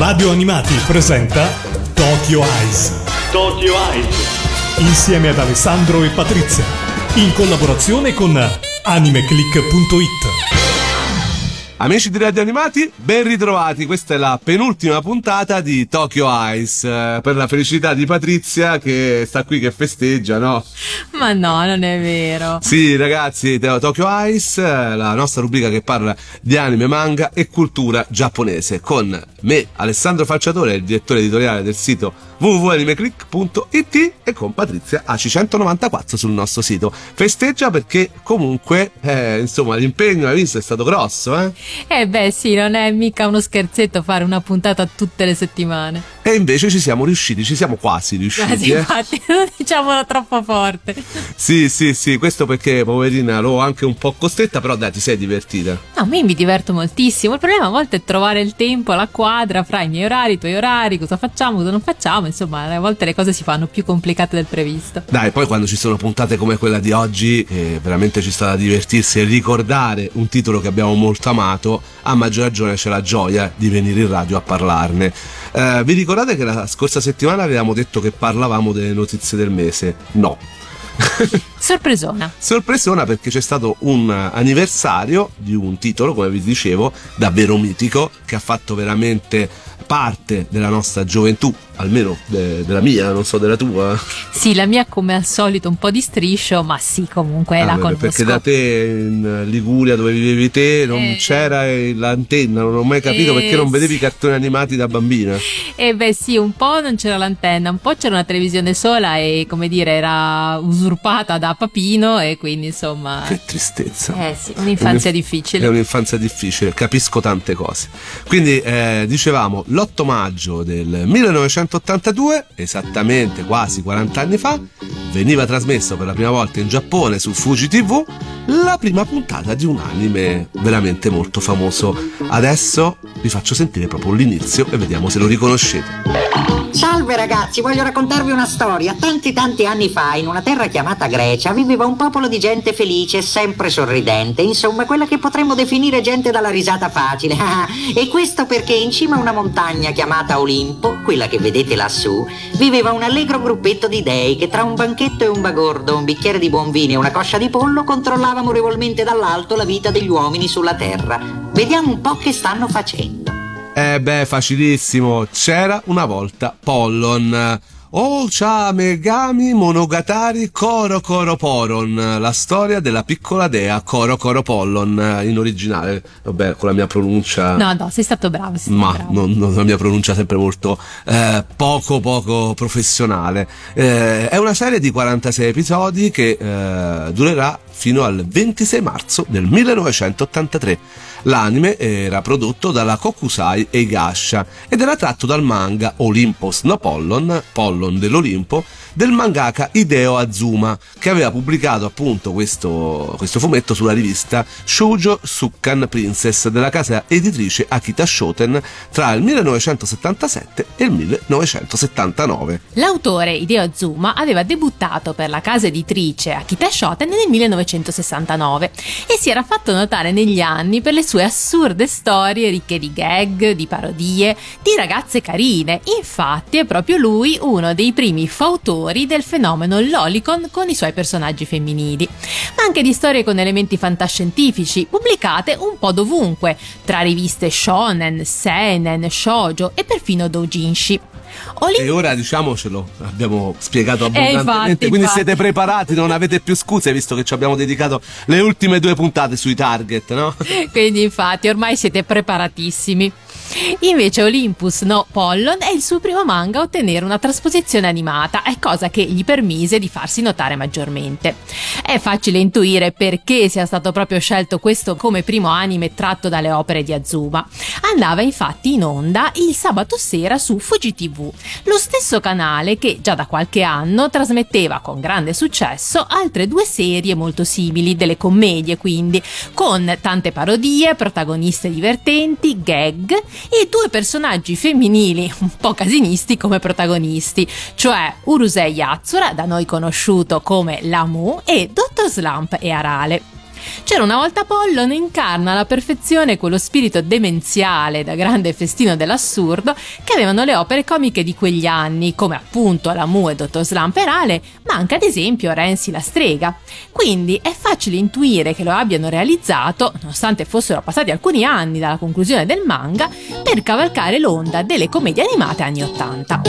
Radio Animati presenta Tokyo Eyes. Tokyo Eyes. Insieme ad Alessandro e Patrizia. In collaborazione con AnimeClick.it. Amici di Radio Animati, ben ritrovati. Questa è la penultima puntata di Tokyo Eyes, per la felicità di Patrizia che sta qui che festeggia, no? Ma no, non è vero. Sì, ragazzi, Tokyo Eyes, la nostra rubrica che parla di anime, manga e cultura giapponese, con me, Alessandro Falciatore, il direttore editoriale del sito www.animeclick.it, e con Patrizia AC194 sul nostro sito. Festeggia perché comunque l'impegno, hai visto, è stato grosso, eh? Beh sì, non è mica uno scherzetto fare una puntata tutte le settimane. E invece ci siamo quasi riusciti. Quasi, infatti, non diciamolo troppo forte. Sì, questo perché poverina l'ho anche un po' costretta, però dai, ti sei divertita? No, mi diverto moltissimo. Il problema a volte è trovare il tempo, la quadra fra i miei orari, i tuoi orari, cosa facciamo, cosa non facciamo. Insomma, a volte le cose si fanno più complicate del previsto. Dai, poi quando ci sono puntate come quella di oggi, veramente ci sta da divertirsi e ricordare un titolo che abbiamo molto amato. A maggior ragione c'è la gioia di venire in radio a parlarne. Vi ricordate che la scorsa settimana avevamo detto che parlavamo delle notizie del mese? No. Sorpresona, perché c'è stato un anniversario di un titolo, come vi dicevo, davvero mitico, che ha fatto veramente parte della nostra gioventù, almeno della mia, non so della tua. Sì, la mia come al solito un po' di striscio, ma sì, comunque la conosco. Perché da te in Liguria, dove vivevi te, non c'era l'antenna, non ho mai capito perché non vedevi cartoni animati da bambina. Beh sì, un po' non c'era l'antenna, un po' c'era una televisione sola e, come dire, era usurpata da Papino, e quindi insomma... Che tristezza. Sì, un'infanzia difficile. È un'infanzia difficile, capisco tante cose. Quindi dicevamo, l'8 maggio del 1982, esattamente quasi 40 anni fa, veniva trasmesso per la prima volta in Giappone su Fuji TV la prima puntata di un anime veramente molto famoso. Adesso vi faccio sentire proprio l'inizio e vediamo se lo riconoscete. Salve ragazzi, voglio raccontarvi una storia. Tanti anni fa, in una terra chiamata Grecia, viveva un popolo di gente felice, sempre sorridente, insomma quella che potremmo definire gente dalla risata facile. E questo perché in cima a una montagna chiamata Olimpo, quella che vedete lassù, viveva un allegro gruppetto di dei che tra un banchetto e un bagordo, un bicchiere di buon vino e una coscia di pollo controllava amorevolmente dall'alto la vita degli uomini sulla terra. Vediamo un po' che stanno facendo. Facilissimo. C'era una volta Pollon. Oh, Cha Megami Monogatari Koro Koro Poron, la storia della piccola dea Koro Koro Pollon, in originale. Vabbè, con la mia pronuncia... No, sei stato bravo. Non la mia pronuncia sempre molto poco professionale. È una serie di 46 episodi che durerà fino al 26 marzo del 1983. L'anime era prodotto dalla Kokusai Eigasha ed era tratto dal manga Olympos no Pollon, Pollon dell'Olimpo, del mangaka Hideo Azuma, che aveva pubblicato appunto questo fumetto sulla rivista Shoujo Sukkan Princess della casa editrice Akita Shoten tra il 1977 e il 1979. L'autore Hideo Azuma aveva debuttato per la casa editrice Akita Shoten nel 1969 e si era fatto notare negli anni per le sue assurde storie ricche di gag, di parodie, di ragazze carine. Infatti è proprio lui uno dei primi fautori del fenomeno Lolicon con i suoi personaggi femminili, ma anche di storie con elementi fantascientifici pubblicate un po' dovunque, tra riviste shonen, seinen, shoujo e perfino doujinshi. E ora diciamocelo, abbiamo spiegato abbondantemente, quindi siete preparati, non avete più scuse, visto che ci abbiamo dedicato le ultime due puntate sui target, no? Quindi infatti ormai siete preparatissimi. Invece Olympus no Pollon è il suo primo manga a ottenere una trasposizione animata, è cosa che gli permise di farsi notare maggiormente. È facile intuire perché sia stato proprio scelto questo come primo anime tratto dalle opere di Azuma. Andava infatti in onda il sabato sera su Fuji TV, lo stesso canale che già da qualche anno trasmetteva con grande successo altre due serie molto simili, delle commedie quindi, con tante parodie, protagoniste divertenti, gag e due personaggi femminili un po' casinisti come protagonisti, cioè Urusei Yatsura, da noi conosciuto come la Mu, e Dottor Slump e Arale. C'era una volta Pollon incarna alla perfezione quello spirito demenziale da grande festino dell'assurdo che avevano le opere comiche di quegli anni, come appunto Lamu e Dottor Slump e Arale, ma anche ad esempio Renzi la strega. Quindi è facile intuire che lo abbiano realizzato, nonostante fossero passati alcuni anni dalla conclusione del manga, per cavalcare l'onda delle commedie animate anni 80.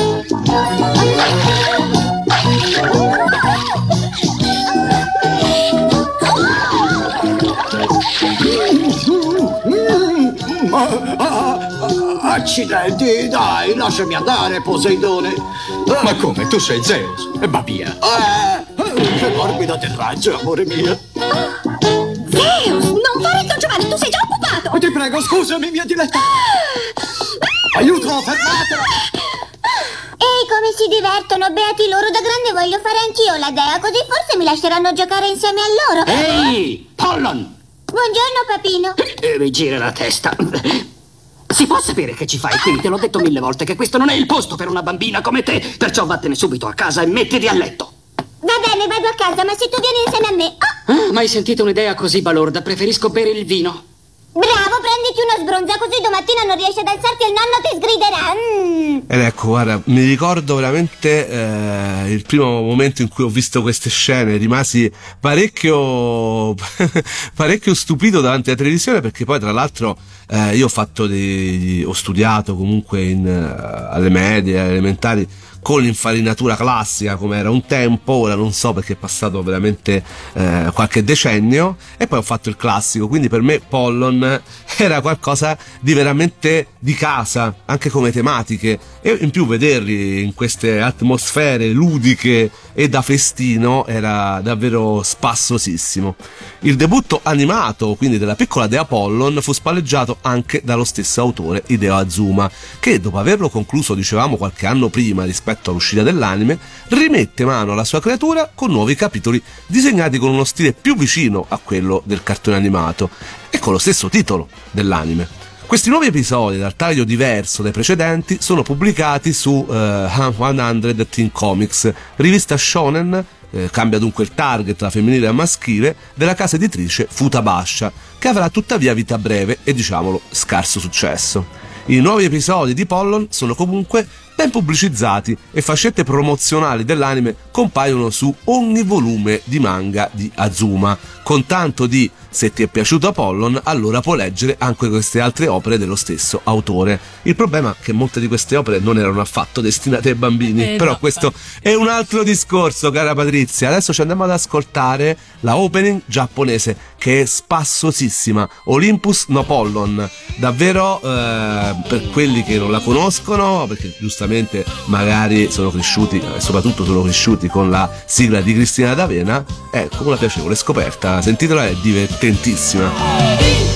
Accidenti, dai, lasciami andare, Poseidone. Ma come, tu sei Zeus? Va via. Che morbido atterraggio, amore mio. Zeus, non fare il congiovane, tu sei già occupato. Ti prego, scusami, mia diletta. Aiuto, fermate. Ehi, come si divertono, beati loro. Da grande voglio fare anch'io la dea, così forse mi lasceranno giocare insieme a loro. Ehi, Pollon. Buongiorno, papino. Mi gira la testa. Si può sapere che ci fai qui? Te l'ho detto 1000 volte che questo non è il posto per una bambina come te. Perciò vattene subito a casa e mettiti a letto. Va bene, vado a casa, ma se tu vieni insieme a me... Oh. Ah, mai sentito un'idea così balorda? Preferisco bere il vino. Bravo, prenditi uno sbronza, così domattina non riesci ad alzarti e il nonno ti sgriderà. Ed ecco, guarda, mi ricordo veramente il primo momento in cui ho visto queste scene, rimasi parecchio stupito davanti alla televisione, perché poi tra l'altro io ho studiato comunque alle medie, alle elementari, con l'infarinatura classica come era un tempo. Ora non so, perché è passato veramente qualche decennio, e poi ho fatto il classico, quindi per me Pollon era qualcosa di veramente di casa, anche come tematiche, e in più vederli in queste atmosfere ludiche e da festino era davvero spassosissimo. Il debutto animato quindi della piccola dea Pollon fu spalleggiato anche dallo stesso autore Hideo Azuma, che dopo averlo concluso, dicevamo, qualche anno prima rispetto all'uscita dell'anime, rimette mano alla sua creatura con nuovi capitoli disegnati con uno stile più vicino a quello del cartone animato e con lo stesso titolo dell'anime. Questi nuovi episodi, dal taglio diverso dai precedenti, sono pubblicati su 100 Teen Comics, rivista shonen. Cambia dunque il target da femminile a maschile, della casa editrice Futabasha, che avrà tuttavia vita breve e, diciamolo, scarso successo. I nuovi episodi di Pollon sono comunque ben pubblicizzati e fascette promozionali dell'anime compaiono su ogni volume di manga di Azuma, con tanto di "se ti è piaciuto Pollon, allora puoi leggere anche queste altre opere dello stesso autore". Il problema è che molte di queste opere non erano affatto destinate ai bambini, però no, questo è un altro discorso, cara Patrizia. Adesso ci andiamo ad ascoltare la opening giapponese, che è spassosissima, Olympos no Pollon. Davvero, per quelli che non la conoscono, perché giustamente magari sono cresciuti, soprattutto sono cresciuti con la sigla di Cristina D'Avena, è come una piacevole scoperta. Sentitela, è divertentissima.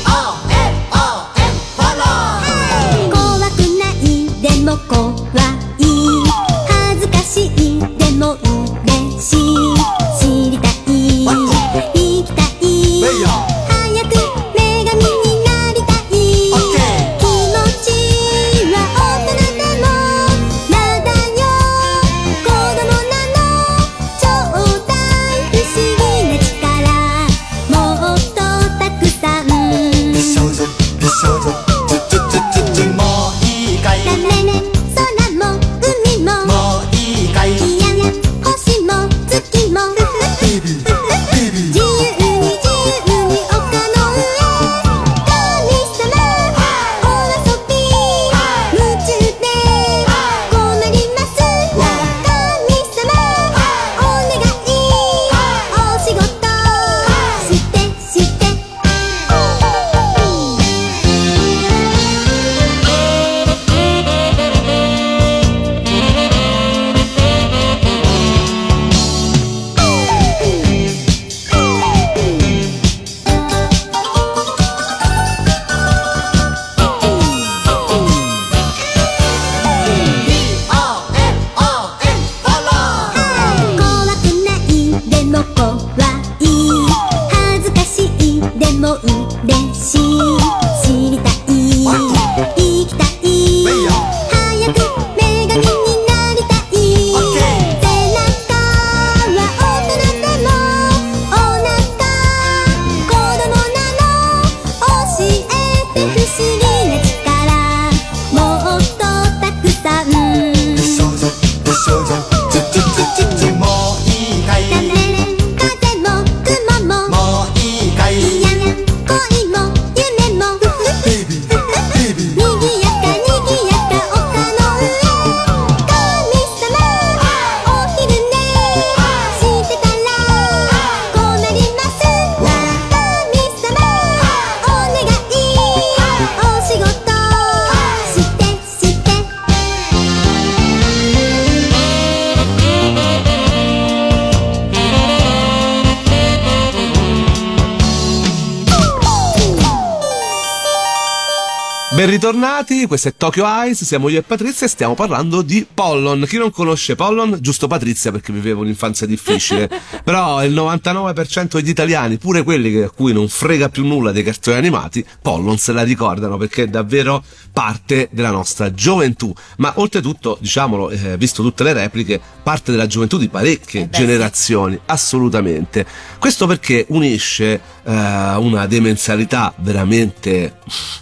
Ben ritornati, questo è Tokyo Eyes, siamo io e Patrizia e stiamo parlando di Pollon. Chi non conosce Pollon? Giusto Patrizia, perché viveva un'infanzia difficile. Però il 99% degli italiani, pure quelli a cui non frega più nulla dei cartoni animati, Pollon se la ricordano perché è davvero parte della nostra gioventù. Ma oltretutto, diciamolo, visto tutte le repliche, parte della gioventù di parecchie generazioni, assolutamente. Questo perché unisce una demenzialità veramente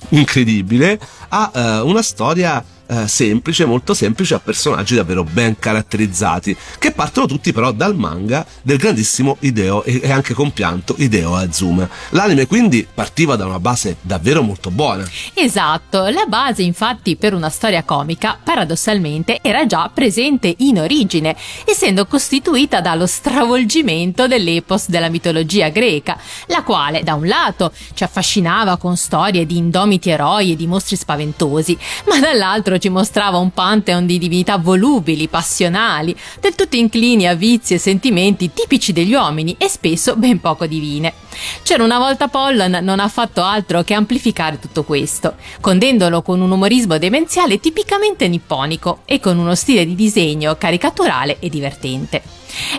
incredibile a una storia semplice, molto semplice, a personaggi davvero ben caratterizzati, che partono tutti però dal manga del grandissimo Hideo e anche compianto Hideo Azuma. L'anime quindi partiva da una base davvero molto buona. Esatto, la base infatti per una storia comica paradossalmente era già presente in origine, essendo costituita dallo stravolgimento dell'epos della mitologia greca, la quale da un lato ci affascinava con storie di indomiti eroi e di mostri spaventosi, ma dall'altro ci mostrava un pantheon di divinità volubili, passionali, del tutto inclini a vizi e sentimenti tipici degli uomini e spesso ben poco divine. C'era una volta Pollon non ha fatto altro che amplificare tutto questo, condendolo con un umorismo demenziale tipicamente nipponico e con uno stile di disegno caricaturale e divertente.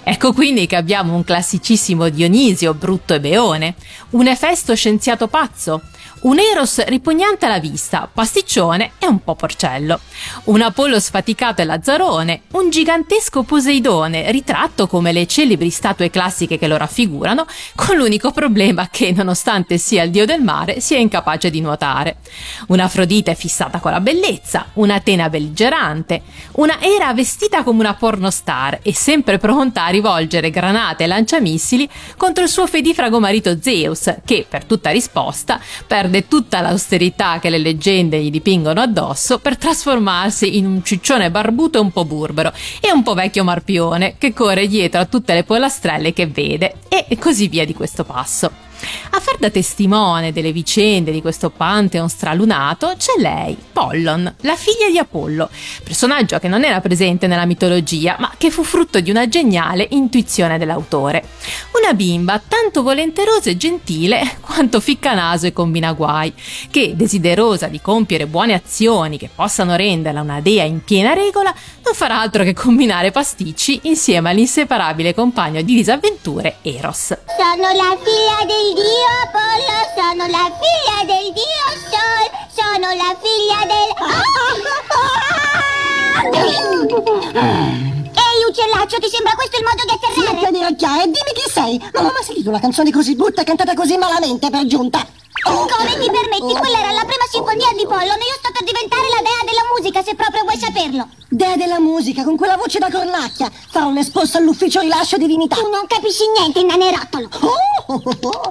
Ecco quindi che abbiamo un classicissimo Dionisio brutto e beone, un Efesto scienziato pazzo, un Eros ripugnante alla vista, pasticcione e un po' porcello, un Apollo sfaticato e lazzarone, un gigantesco Poseidone ritratto come le celebri statue classiche che lo raffigurano, con l'unico problema che, nonostante sia il dio del mare, sia incapace di nuotare, un'Afrodite fissata con la bellezza, un'Atena belligerante, una Era vestita come una pornostar e sempre pronta a rivolgere granate e lanciamissili contro il suo fedifrago marito Zeus, che per tutta risposta perde tutta l'austerità che le leggende gli dipingono addosso per trasformarsi in un ciccione barbuto e un po' burbero e un po' vecchio marpione che corre dietro a tutte le pollastrelle che vede, e così via di questo passo. A far da testimone delle vicende di questo pantheon stralunato c'è lei, Pollon, la figlia di Apollo, personaggio che non era presente nella mitologia ma che fu frutto di una geniale intuizione dell'autore. Una bimba tanto volenterosa e gentile quanto ficcanaso e combinaguai, che, desiderosa di compiere buone azioni che possano renderla una dea in piena regola, non farà altro che combinare pasticci insieme all'inseparabile compagno di disavventure Eros. Sono la figlia del dio Apollo, sono la figlia del dio Sol, sono la figlia del... Ehi uccellaccio, ti sembra questo il modo di atterrare? Sì, Pianeracchia, e dimmi chi sei? Ma mamma, sei tu, una canzone così brutta e cantata così malamente per giunta? Come ti permetti? Quella era la prima sinfonia di Pollon e io sto per diventare la dea della musica, se proprio vuoi saperlo. Dea della musica, con quella voce da cornacchia. Farò un esposto all'ufficio rilascio divinità. Tu non capisci niente, nanerottolo. No.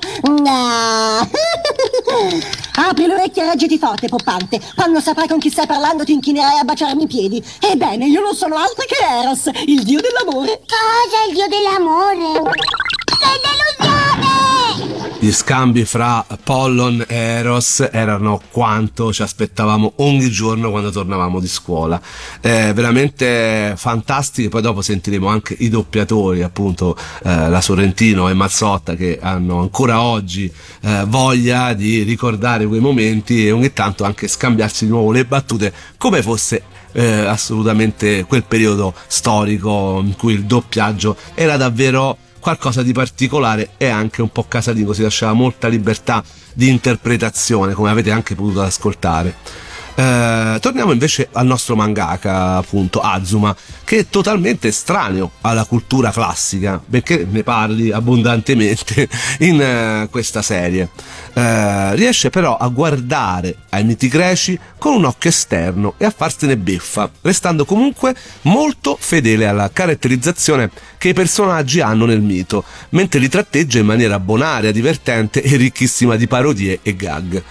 Apri le orecchie e reggiti forte, poppante. Quando saprai con chi stai parlando ti inchinerai a baciarmi i piedi. Ebbene, io non sono altro che Eros, il dio dell'amore. Cosa è il dio dell'amore? Sei delusione! Gli scambi fra Pollon e Eros erano quanto ci aspettavamo ogni giorno quando tornavamo di scuola, veramente fantastiche. Poi dopo sentiremo anche i doppiatori, appunto la Sorrentino e Mazzotta, che hanno ancora oggi voglia di ricordare quei momenti e ogni tanto anche scambiarsi di nuovo le battute come fosse assolutamente quel periodo storico in cui il doppiaggio era davvero qualcosa di particolare e anche un po' casalingo, si lasciava molta libertà di interpretazione, come avete anche potuto ascoltare. Torniamo invece al nostro mangaka, appunto Azuma, che è totalmente estraneo alla cultura classica, perché ne parli abbondantemente in questa serie. Riesce però a guardare ai miti greci con un occhio esterno e a farsene beffa, restando comunque molto fedele alla caratterizzazione che i personaggi hanno nel mito, mentre li tratteggia in maniera bonaria, divertente e ricchissima di parodie e gag.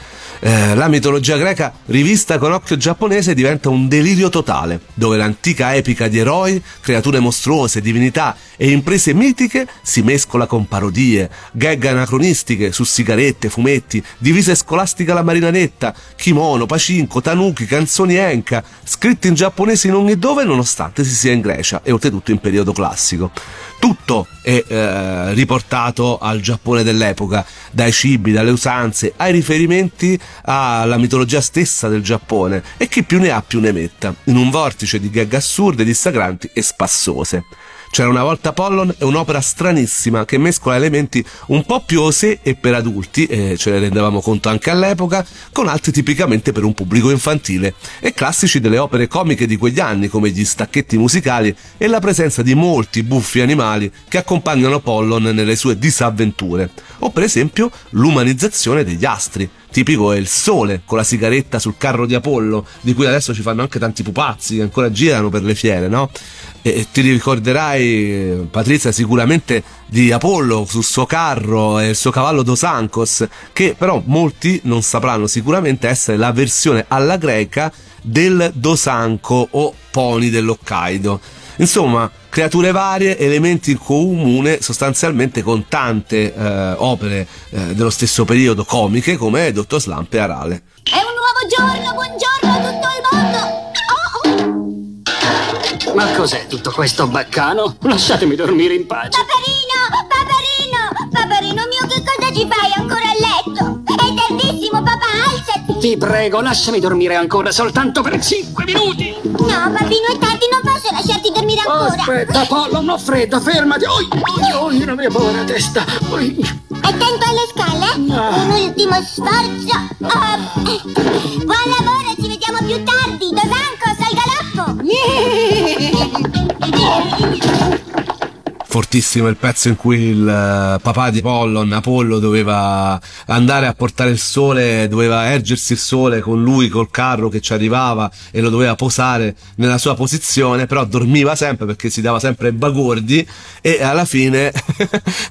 La mitologia greca rivista con occhio giapponese diventa un delirio totale, dove l'antica epica di eroi, creature mostruose, divinità e imprese mitiche si mescola con parodie, gag anacronistiche su sigarette, fumetti, divise scolastica alla marinaretta, kimono, pachinko, tanuki, canzoni enka, scritti in giapponese in ogni dove nonostante si sia in Grecia e oltretutto in periodo classico. Tutto è riportato al Giappone dell'epoca, dai cibi, dalle usanze, ai riferimenti alla mitologia stessa del Giappone, e chi più ne ha più ne metta, in un vortice di gag assurde, dissacranti e spassose. C'era una volta Pollon è un'opera stranissima che mescola elementi un po' più osè e per adulti, e ce ne rendevamo conto anche all'epoca, con altri tipicamente per un pubblico infantile, e classici delle opere comiche di quegli anni, come gli stacchetti musicali e la presenza di molti buffi animali che accompagnano Pollon nelle sue disavventure, o per esempio l'umanizzazione degli astri. Tipico è il sole con la sigaretta sul carro di Apollo, di cui adesso ci fanno anche tanti pupazzi che ancora girano per le fiere, no? E ti ricorderai, Patrizia, sicuramente di Apollo sul suo carro e il suo cavallo Dosanko, che però molti non sapranno sicuramente essere la versione alla greca del Dosanko o pony dell'Hokkaido. Insomma, creature varie, elementi in comune sostanzialmente con tante opere dello stesso periodo comiche come Dottor Slump e Arale. È un nuovo giorno, buongiorno a tutto il mondo! Oh, oh. Ma cos'è tutto questo baccano? Lasciatemi dormire in pace. Paparino, paparino mio, che cosa ci fai ancora a letto? È tardissimo, papà, alzati! Ti prego, lasciami dormire ancora soltanto per 5 minuti! No, papino, è tardi, non posso lasciarti dormire ancora! Aspetta, Pollon, ho freddo, fermati! Oi, non avevo la testa! Oi. Attento alle scale, no. Un ultimo sforzo! Buon lavoro, ci vediamo più tardi! Dosanko, al galoppo! Fortissimo il pezzo in cui il papà di Pollon, Apollo, doveva andare a portare il sole, doveva ergersi il sole con lui, col carro che ci arrivava, e lo doveva posare nella sua posizione, però dormiva sempre perché si dava sempre bagordi e alla fine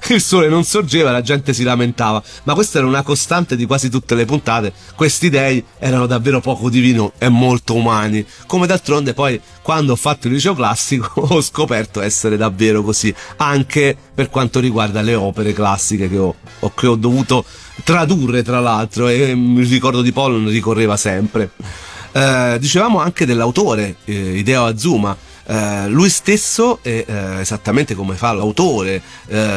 il sole non sorgeva e la gente si lamentava. Ma questa era una costante di quasi tutte le puntate, questi dei erano davvero poco divini e molto umani, come d'altronde poi quando ho fatto il liceo classico ho scoperto essere davvero così, anche per quanto riguarda le opere classiche che ho dovuto tradurre, tra l'altro, e il ricordo di Pollon ricorreva sempre. Dicevamo anche dell'autore, Hideo Azuma. Lui stesso, esattamente come fa l'autore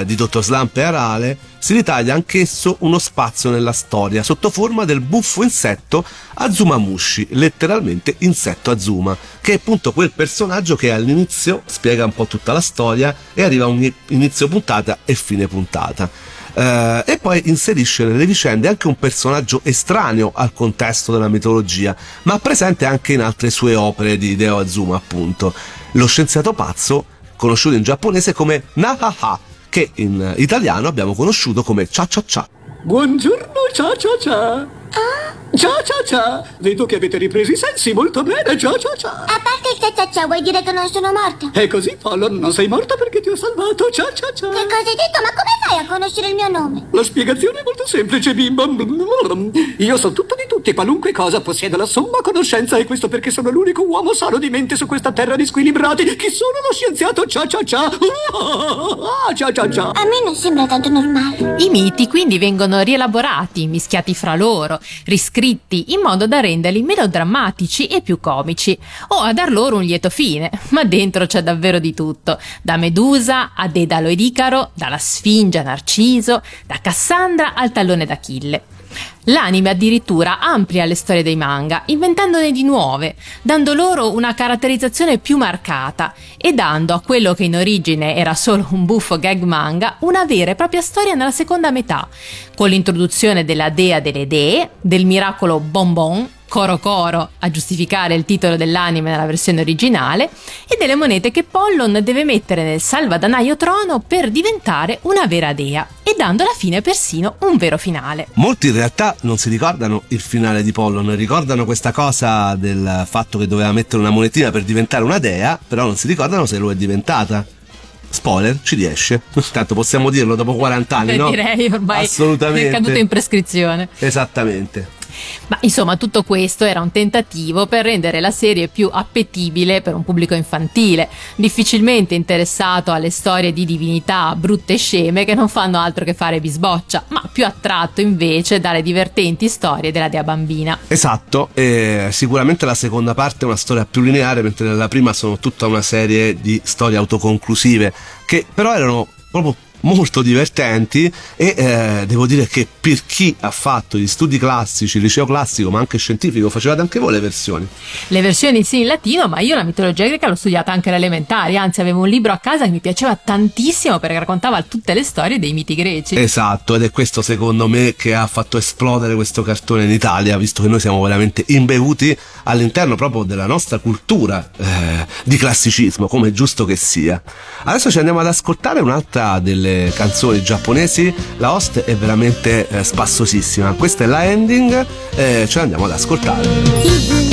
di Dottor Slump e Arale, si ritaglia anch'esso uno spazio nella storia sotto forma del buffo insetto Azumamushi, letteralmente insetto Azuma, che è appunto quel personaggio che all'inizio spiega un po' tutta la storia e arriva a un inizio puntata e fine puntata. E poi inserisce nelle vicende anche un personaggio estraneo al contesto della mitologia, ma presente anche in altre sue opere di Hideo Azuma, appunto. Lo scienziato pazzo, conosciuto in giapponese come Nana, che in italiano abbiamo conosciuto come Cha Cha Cha. Buongiorno, Cha Cha Cha. Cha Cha Cha. Vedo che avete ripreso i sensi molto bene, Cha Cha Cha. A parte il Cha Cha Cha, vuoi dire che non sono morta? È così, Pollon, non sei morta perché ti ho salvato, Cha Cha Cha. Che cosa hai detto? Ma come fai a conoscere il mio nome? La spiegazione è molto semplice, bimbo. Io so tutto di tutti, qualunque cosa, possiedo la somma conoscenza, e questo perché sono l'unico uomo sano di mente su questa terra di squilibrati, che sono lo scienziato Cha Cha Cha. Cha Cha Cha. A me non sembra tanto normale. I miti quindi vengono rielaborati, mischiati fra loro, riscritti in modo da renderli meno drammatici e più comici, o a dar loro un lieto fine, ma dentro c'è davvero di tutto, da Medusa a Dedalo ed Icaro, dalla Sfinge a Narciso, da Cassandra al tallone d'Achille. L'anime addirittura amplia le storie dei manga, inventandone di nuove, dando loro una caratterizzazione più marcata e dando a quello che in origine era solo un buffo gag manga una vera e propria storia nella seconda metà, con l'introduzione della dea delle dee, del miracolo bonbon, Coro Coro a giustificare il titolo dell'anime nella versione originale, e delle monete che Pollon deve mettere nel salvadanaio trono per diventare una vera dea, e dando alla fine persino un vero finale. Molti in realtà non si ricordano il finale di Pollon, ricordano questa cosa del fatto che doveva mettere una monetina per diventare una dea, però non si ricordano se lo è diventata. Spoiler, ci riesce. Tanto possiamo dirlo dopo 40 anni, no? Direi ormai è caduto in prescrizione. Esattamente. Ma insomma, tutto questo era un tentativo per rendere la serie più appetibile per un pubblico infantile, difficilmente interessato alle storie di divinità brutte e sceme che non fanno altro che fare bisboccia, ma più attratto invece dalle divertenti storie della dea bambina. Esatto, e sicuramente la seconda parte è una storia più lineare, mentre nella prima sono tutta una serie di storie autoconclusive che però erano proprio molto divertenti e devo dire che per chi ha fatto gli studi classici, il liceo classico ma anche scientifico, facevate anche voi le versioni? Le versioni sì in latino, ma io la mitologia greca l'ho studiata anche alle elementari, anzi avevo un libro a casa che mi piaceva tantissimo perché raccontava tutte le storie dei miti greci. Esatto, ed è questo secondo me che ha fatto esplodere questo cartone in Italia, visto che noi siamo veramente imbevuti all'interno proprio della nostra cultura di classicismo, come è giusto che sia. Adesso ci andiamo ad ascoltare un'altra delle canzoni giapponesi, la host è veramente spassosissima, questa è la ending, ce la andiamo ad ascoltare.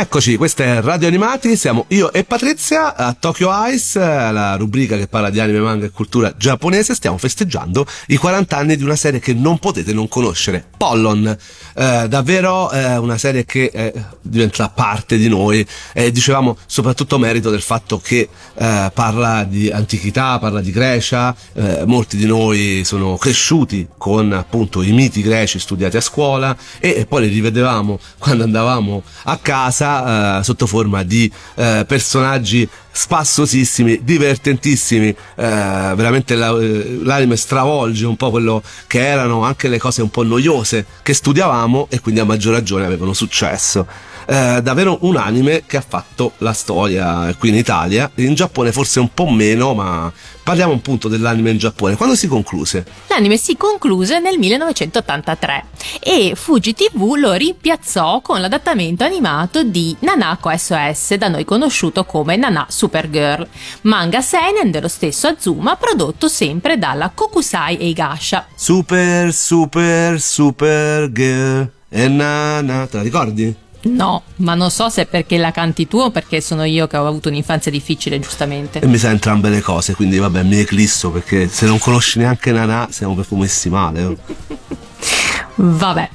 Eccoci, questa è Radio Animati, siamo io e Patrizia a Tokyo Eyes, la rubrica che parla di anime, manga e cultura giapponese. Stiamo festeggiando i 40 anni di una serie che non potete non conoscere, Pollon, davvero una serie che diventa parte di noi, dicevamo soprattutto merito del fatto che parla di antichità, parla di Grecia, molti di noi sono cresciuti con appunto i miti greci studiati a scuola e poi li rivedevamo quando andavamo a casa sotto forma di personaggi spassosissimi, divertentissimi, veramente l'anime stravolge un po' quello che erano anche le cose un po' noiose che studiavamo e quindi a maggior ragione avevano successo. Davvero un anime che ha fatto la storia qui in Italia, in Giappone forse un po' meno, ma parliamo appunto dell'anime in Giappone. Quando si concluse? L'anime si concluse nel 1983 e Fuji TV lo rimpiazzò con l'adattamento animato di Nanako SOS, da noi conosciuto come Nana Supergirl, manga seinen dello stesso Azuma, prodotto sempre dalla Kokusai Eigasha. Supergirl e Nana, te la ricordi? No, ma non so se è perché la canti tu o perché sono io che ho avuto un'infanzia difficile, giustamente. E mi sa entrambe le cose, quindi vabbè, mi eclisso, perché se non conosci neanche Nanà siamo perfumessi male. Vabbè.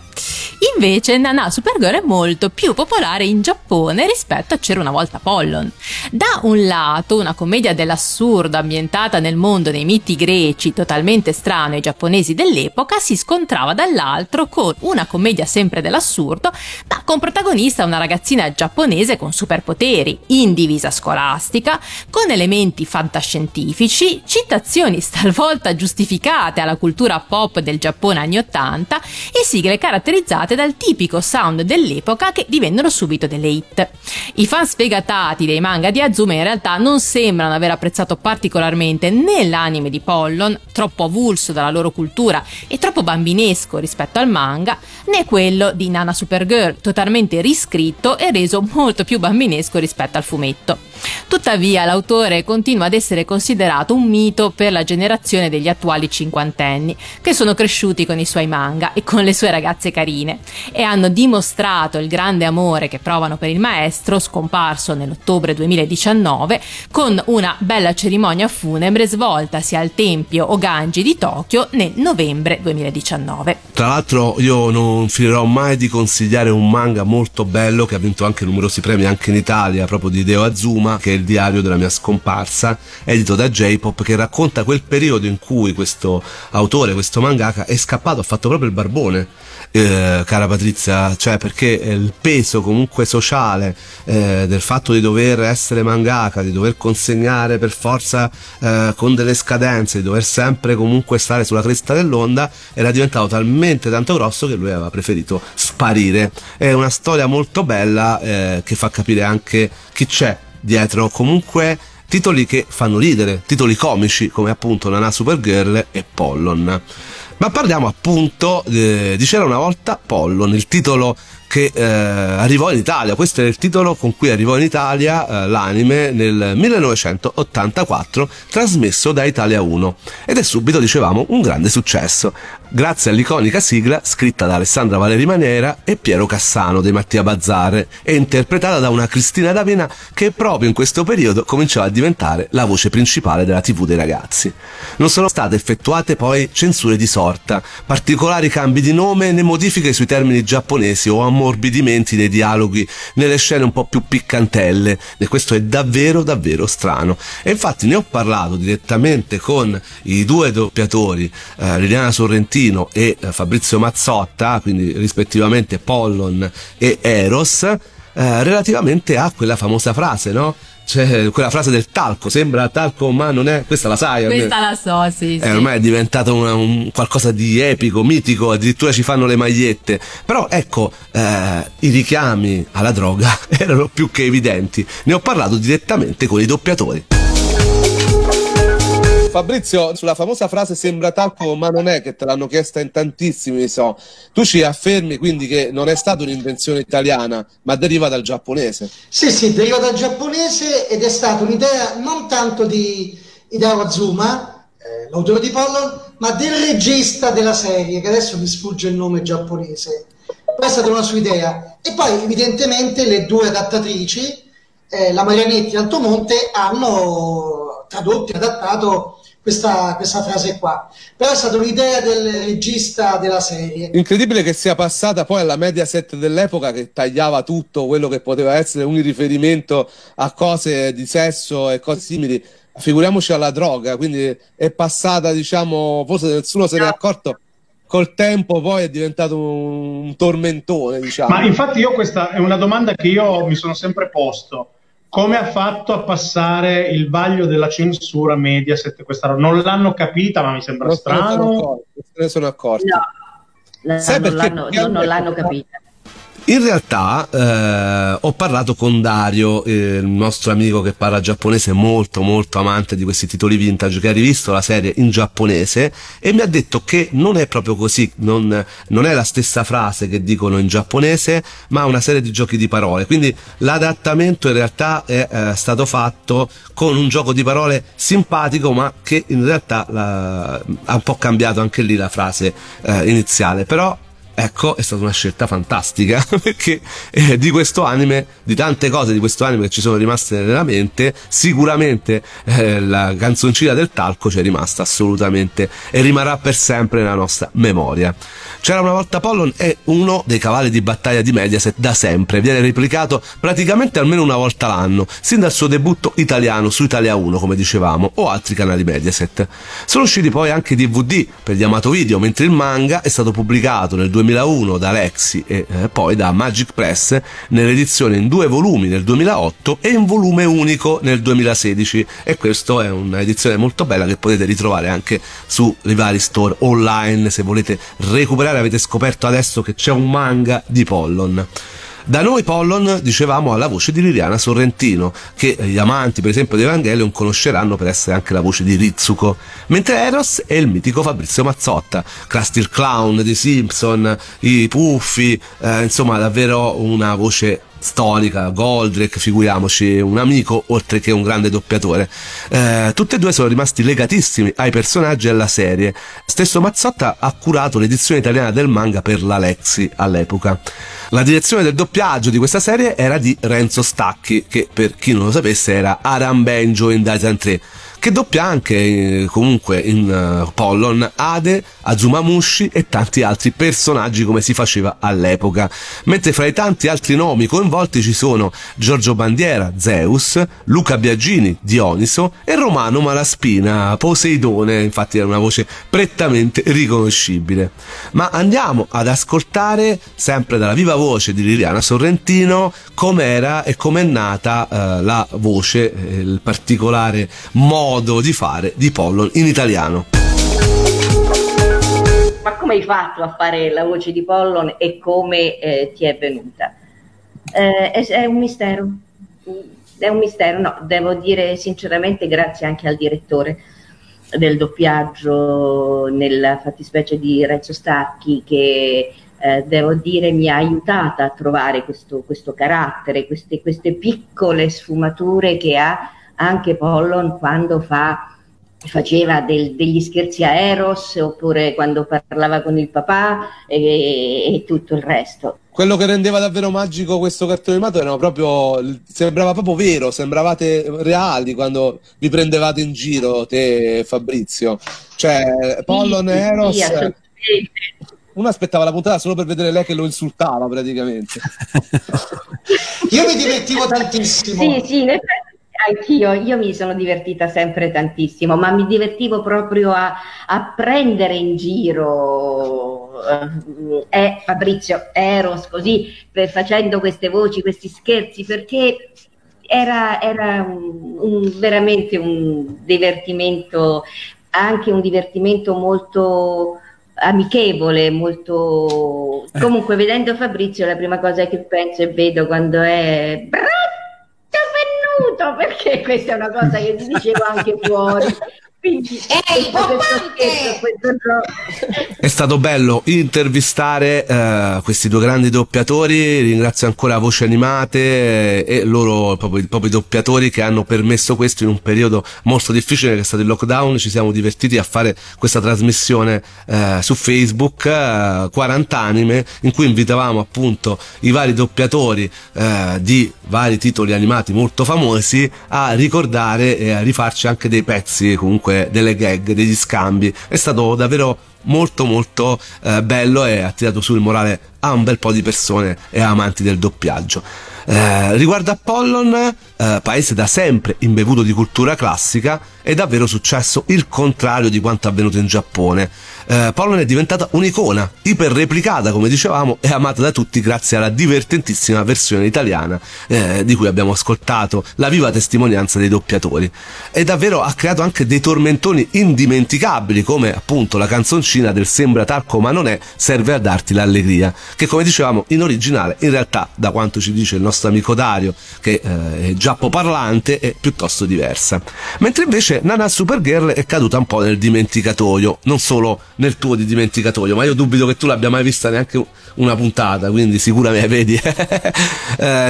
Invece Nana Supergirl è molto più popolare in Giappone rispetto a C'era una volta Pollon. Da un lato una commedia dell'assurdo ambientata nel mondo dei miti greci, totalmente strano ai giapponesi dell'epoca, si scontrava dall'altro con una commedia sempre dell'assurdo ma con protagonista una ragazzina giapponese con superpoteri, in divisa scolastica, con elementi fantascientifici, citazioni talvolta giustificate alla cultura pop del Giappone anni 80 e sigle caratteristiche caratterizzate dal tipico sound dell'epoca che divennero subito delle hit. I fan sfegatati dei manga di Azuma in realtà non sembrano aver apprezzato particolarmente né l'anime di Pollon, troppo avulso dalla loro cultura e troppo bambinesco rispetto al manga, né quello di Nana Supergirl, totalmente riscritto e reso molto più bambinesco rispetto al fumetto. Tuttavia l'autore continua ad essere considerato un mito per la generazione degli attuali cinquantenni, che sono cresciuti con i suoi manga e con le sue ragazze carine, e hanno dimostrato il grande amore che provano per il maestro, scomparso nell'ottobre 2019, con una bella cerimonia funebre svoltasi al Tempio Oganji di Tokyo nel novembre 2019. Tra l'altro io non finirò mai di consigliare un manga molto bello che ha vinto anche numerosi premi anche in Italia, proprio di Hideo Azuma, che è Il diario della mia scomparsa, edito da J-pop, che racconta quel periodo in cui questo autore, questo mangaka, è scappato, ha fatto proprio il barbone, cara Patrizia, cioè perché il peso comunque sociale del fatto di dover essere mangaka, di dover consegnare per forza con delle scadenze, di dover sempre comunque stare sulla cresta dell'onda, era diventato talmente tanto grosso che lui aveva preferito sparire. È una storia molto bella che fa capire anche chi c'è dietro, comunque titoli che fanno ridere, titoli comici come appunto Nana Supergirl e Pollon. Ma parliamo appunto di C'era una volta Pollon, il titolo che arrivò in Italia. Questo era il titolo con cui arrivò in Italia l'anime nel 1984, trasmesso da Italia 1, ed è subito, dicevamo, un grande successo grazie all'iconica sigla scritta da Alessandra Valeri Manera e Piero Cassano dei Mattia Bazzare e interpretata da una Cristina D'Avena che proprio in questo periodo cominciava a diventare la voce principale della TV dei ragazzi. Non sono state effettuate poi censure di sorta, particolari cambi di nome né modifiche sui termini giapponesi o ammorbidimenti dei dialoghi nelle scene un po' più piccantelle, e questo è davvero davvero strano. E infatti ne ho parlato direttamente con i due doppiatori, Liliana Sorrentino e Fabrizio Mazzotta, quindi rispettivamente Pollon e Eros, relativamente a quella famosa frase, no? Cioè, quella frase del talco, sembra talco ma non è, questa la sai? Questa la so, sì, sì. Ormai è diventato un qualcosa di epico, mitico, addirittura ci fanno le magliette. Però ecco, i richiami alla droga erano più che evidenti. Ne ho parlato direttamente con i doppiatori. Fabrizio, sulla famosa frase sembra talco ma non è, che te l'hanno chiesta in tantissimi, so, tu ci affermi quindi che non è stata un'invenzione italiana ma deriva dal giapponese? Sì, deriva dal giapponese ed è stata un'idea non tanto di Hideo Azuma, l'autore di Pollon, ma del regista della serie, che adesso mi sfugge il nome giapponese. Poi è stata una sua idea e poi evidentemente le due adattatrici, la Marianetti e Altomonte, hanno tradotto e adattato questa frase qua. Però è stata un'idea del regista della serie. Incredibile che sia passata poi alla Mediaset dell'epoca, che tagliava tutto quello che poteva essere un riferimento a cose di sesso e cose simili, figuriamoci alla droga. Quindi è passata, diciamo, forse nessuno se ne è accorto, col tempo poi è diventato un tormentone, diciamo. Ma infatti io, questa è una domanda che io mi sono sempre posto: come ha fatto a passare il vaglio della censura Mediaset? Questa non l'hanno capita, ma mi sembra strano. Se ne sono accorti. No, non l'hanno capita. In realtà ho parlato con Dario, il nostro amico che parla giapponese, molto molto amante di questi titoli vintage, che ha rivisto la serie in giapponese e mi ha detto che non è proprio così, non è la stessa frase che dicono in giapponese, ma una serie di giochi di parole. Quindi l'adattamento in realtà è stato fatto con un gioco di parole simpatico, ma che in realtà ha un po' cambiato anche lì la frase iniziale. Però ecco, è stata una scelta fantastica, perché di questo anime, di tante cose di questo anime che ci sono rimaste nella mente, sicuramente la canzoncina del talco ci è rimasta assolutamente e rimarrà per sempre nella nostra memoria. C'era una volta Pollon è uno dei cavalli di battaglia di Mediaset da sempre, viene replicato praticamente almeno una volta l'anno, sin dal suo debutto italiano su Italia 1, come dicevamo, o altri canali Mediaset. Sono usciti poi anche DVD per gli Amato Video, mentre il manga è stato pubblicato nel 2001 da Lexi e poi da Magic Press nell'edizione in 2 volumi nel 2008 e in volume unico nel 2016, e questa è un'edizione molto bella che potete ritrovare anche su i vari store online se volete recuperare. Avete scoperto adesso che c'è un manga di Pollon. Da noi Pollon, dicevamo, ha la voce di Liliana Sorrentino, che gli amanti per esempio di Evangelion conosceranno per essere anche la voce di Ritsuko, mentre Eros è il mitico Fabrizio Mazzotta, Krusty il Clown dei Simpson, i Puffi, insomma davvero una voce storica, Goldrake, figuriamoci, un amico oltre che un grande doppiatore. Tutti e due sono rimasti legatissimi ai personaggi e alla serie. Stesso Mazzotta ha curato l'edizione italiana del manga per la Lexi all'epoca. La direzione del doppiaggio di questa serie era di Renzo Stacchi, che per chi non lo sapesse era Aram Benjo in Daitan 3, che doppia anche comunque in Pollon Ade, Azumamushi e tanti altri personaggi come si faceva all'epoca, mentre fra i tanti altri nomi coinvolti ci sono Giorgio Bandiera, Zeus, Luca Biagini, Dioniso e Romano Malaspina, Poseidone, infatti era una voce prettamente riconoscibile. Ma andiamo ad ascoltare sempre dalla viva voce di Liliana Sorrentino com'era e com'è nata la voce, il particolare modo di fare di Pollon in italiano. Ma come hai fatto a fare la voce di Pollon e come ti è venuta? È un mistero, no, devo dire sinceramente grazie anche al direttore del doppiaggio, nella fattispecie di Renzo Stacchi, che devo dire mi ha aiutata a trovare questo carattere, queste piccole sfumature che ha anche Pollon quando faceva degli scherzi a Eros, oppure quando parlava con il papà e tutto il resto. Quello che rendeva davvero magico questo cartone animato era proprio, sembrava proprio vero, sembravate reali quando vi prendevate in giro te e Fabrizio, cioè Pollon e Eros. Sì, uno aspettava la puntata solo per vedere lei che lo insultava praticamente. Io mi divertivo tantissimo. Sì, Anch'io mi sono divertita sempre tantissimo, ma mi divertivo proprio a prendere in giro Fabrizio, Eros, così, facendo queste voci, questi scherzi, perché era veramente un divertimento, anche un divertimento molto amichevole, molto. Comunque, vedendo Fabrizio, la prima cosa che penso e vedo quando è perché questa è una cosa che ti dicevo anche fuori. Quindi, è stato bello intervistare questi due grandi doppiatori. Ringrazio ancora Voci Animate e loro, proprio i doppiatori che hanno permesso questo in un periodo molto difficile che è stato il lockdown. Ci siamo divertiti a fare questa trasmissione su Facebook, 40 anime, in cui invitavamo appunto i vari doppiatori di vari titoli animati molto famosi a ricordare e a rifarci anche dei pezzi, comunque delle gag, degli scambi. È stato davvero molto molto bello e ha tirato su il morale a un bel po' di persone e amanti del doppiaggio. Riguardo a Pollon, paese da sempre imbevuto di cultura classica, è davvero successo il contrario di quanto avvenuto in Giappone. Pollon è diventata un'icona iperreplicata, come dicevamo, e amata da tutti grazie alla divertentissima versione italiana di cui abbiamo ascoltato la viva testimonianza dei doppiatori, e davvero ha creato anche dei tormentoni indimenticabili, come appunto la canzoncina del "sembra talco ma non è, serve a darti l'allegria", che, come dicevamo, in originale in realtà, da quanto ci dice il nostro amico Dario, che è giappoparlante, è piuttosto diversa. Mentre invece Nana Supergirl è caduta un po' nel dimenticatoio, non solo nel tuo di dimenticatoio, ma io dubito che tu l'abbia mai vista neanche una puntata, quindi sicuramente vedi